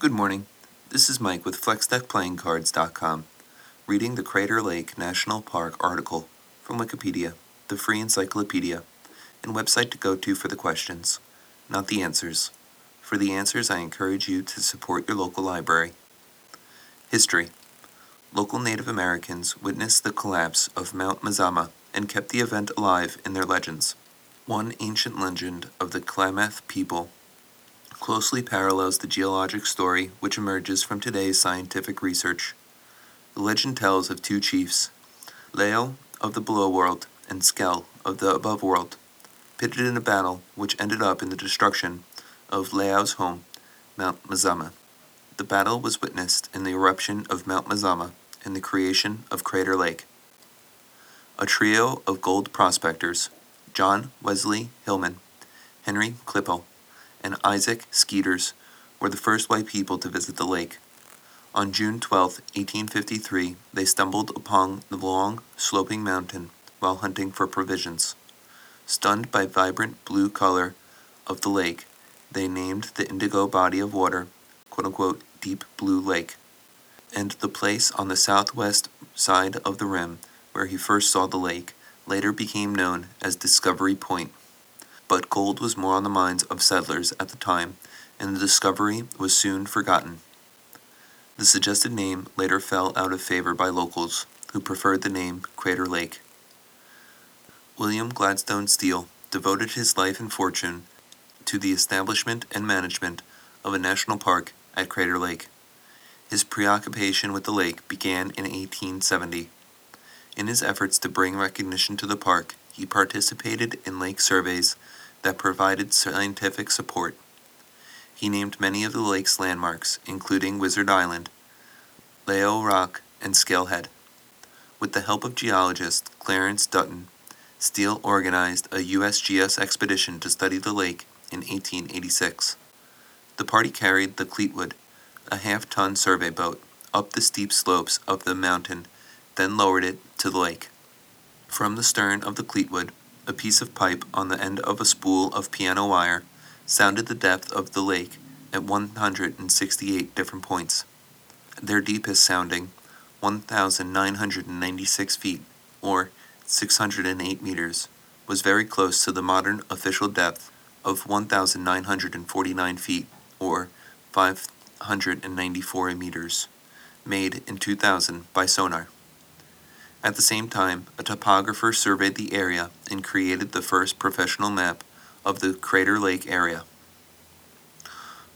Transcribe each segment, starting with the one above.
Good morning. This is Mike with FlexDeckPlayingCards.com, reading the Crater Lake National Park article from Wikipedia, the free encyclopedia, and website to go to for the questions, not the answers. For the answers, I encourage you to support your local library. History. Local Native Americans witnessed the collapse of Mount Mazama and kept the event alive in their legends. One ancient legend of the Klamath people closely parallels the geologic story which emerges from today's scientific research. The legend tells of two chiefs, Leo of the below world and Skell of the above world, pitted in a battle which ended up in the destruction of Leo's home, Mount Mazama. The battle was witnessed in the eruption of Mount Mazama and the creation of Crater Lake. A trio of gold prospectors, John Wesley Hillman, Henry Klippel, and Isaac Skeeters, were the first white people to visit the lake. On June 12, 1853, they stumbled upon the long, sloping mountain while hunting for provisions. Stunned by vibrant blue color of the lake, they named the indigo body of water, quote-unquote, Deep Blue Lake, and the place on the southwest side of the rim where he first saw the lake later became known as Discovery Point. But gold was more on the minds of settlers at the time, and the discovery was soon forgotten. The suggested name later fell out of favor by locals, who preferred the name Crater Lake. William Gladstone Steel devoted his life and fortune to the establishment and management of a national park at Crater Lake. His preoccupation with the lake began in 1870. In his efforts to bring recognition to the park, he participated in lake surveys that provided scientific support. He named many of the lake's landmarks, including Wizard Island, Llao Rock, and Scalehead. With the help of geologist Clarence Dutton, Steele organized a USGS expedition to study the lake in 1886. The party carried the Cleetwood, a half-ton survey boat, up the steep slopes of the mountain, then lowered it to the lake. From the stern of the Cleetwood, a piece of pipe on the end of a spool of piano wire sounded the depth of the lake at 168 different points. Their deepest sounding, 1,996 feet, or 608 meters, was very close to the modern official depth of 1,949 feet, or 594 meters, made in 2000 by sonar. At the same time, a topographer surveyed the area and created the first professional map of the Crater Lake area.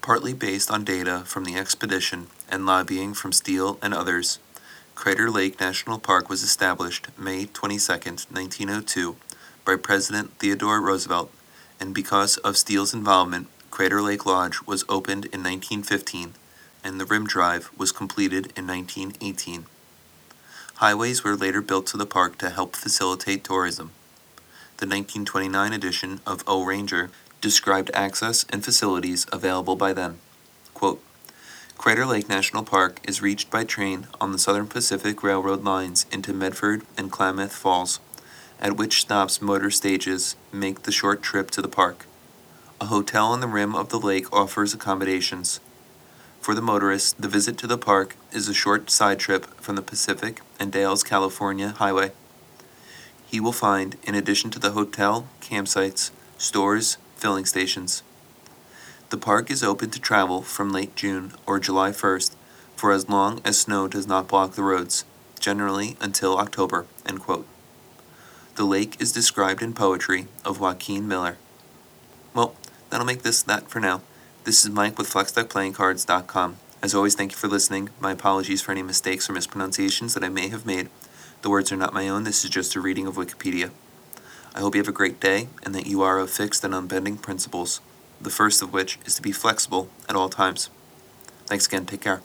Partly based on data from the expedition and lobbying from Steele and others, Crater Lake National Park was established May 22, 1902, by President Theodore Roosevelt, and because of Steele's involvement, Crater Lake Lodge was opened in 1915, and the Rim Drive was completed in 1918. Highways were later built to the park to help facilitate tourism. The 1929 edition of O-Ranger described access and facilities available by then. Quote, Crater Lake National Park is reached by train on the Southern Pacific Railroad lines into Medford and Klamath Falls, at which stops motor stages make the short trip to the park. A hotel on the rim of the lake offers accommodations. For the motorists, the visit to the park is a short side trip from the Pacific and Dales, California highway. He will find, in addition to the hotel, campsites, stores, filling stations. The park is open to travel from late June or July 1st for as long as snow does not block the roads, generally until October, end quote. The lake is described in poetry of Joaquin Miller. Well, that'll make that for now. This is Mike with FlexDeckPlayingCards.com. As always, thank you for listening. My apologies for any mistakes or mispronunciations that I may have made. The words are not my own. This is just a reading of Wikipedia. I hope you have a great day and that you are of fixed and unbending principles, the first of which is to be flexible at all times. Thanks again. Take care.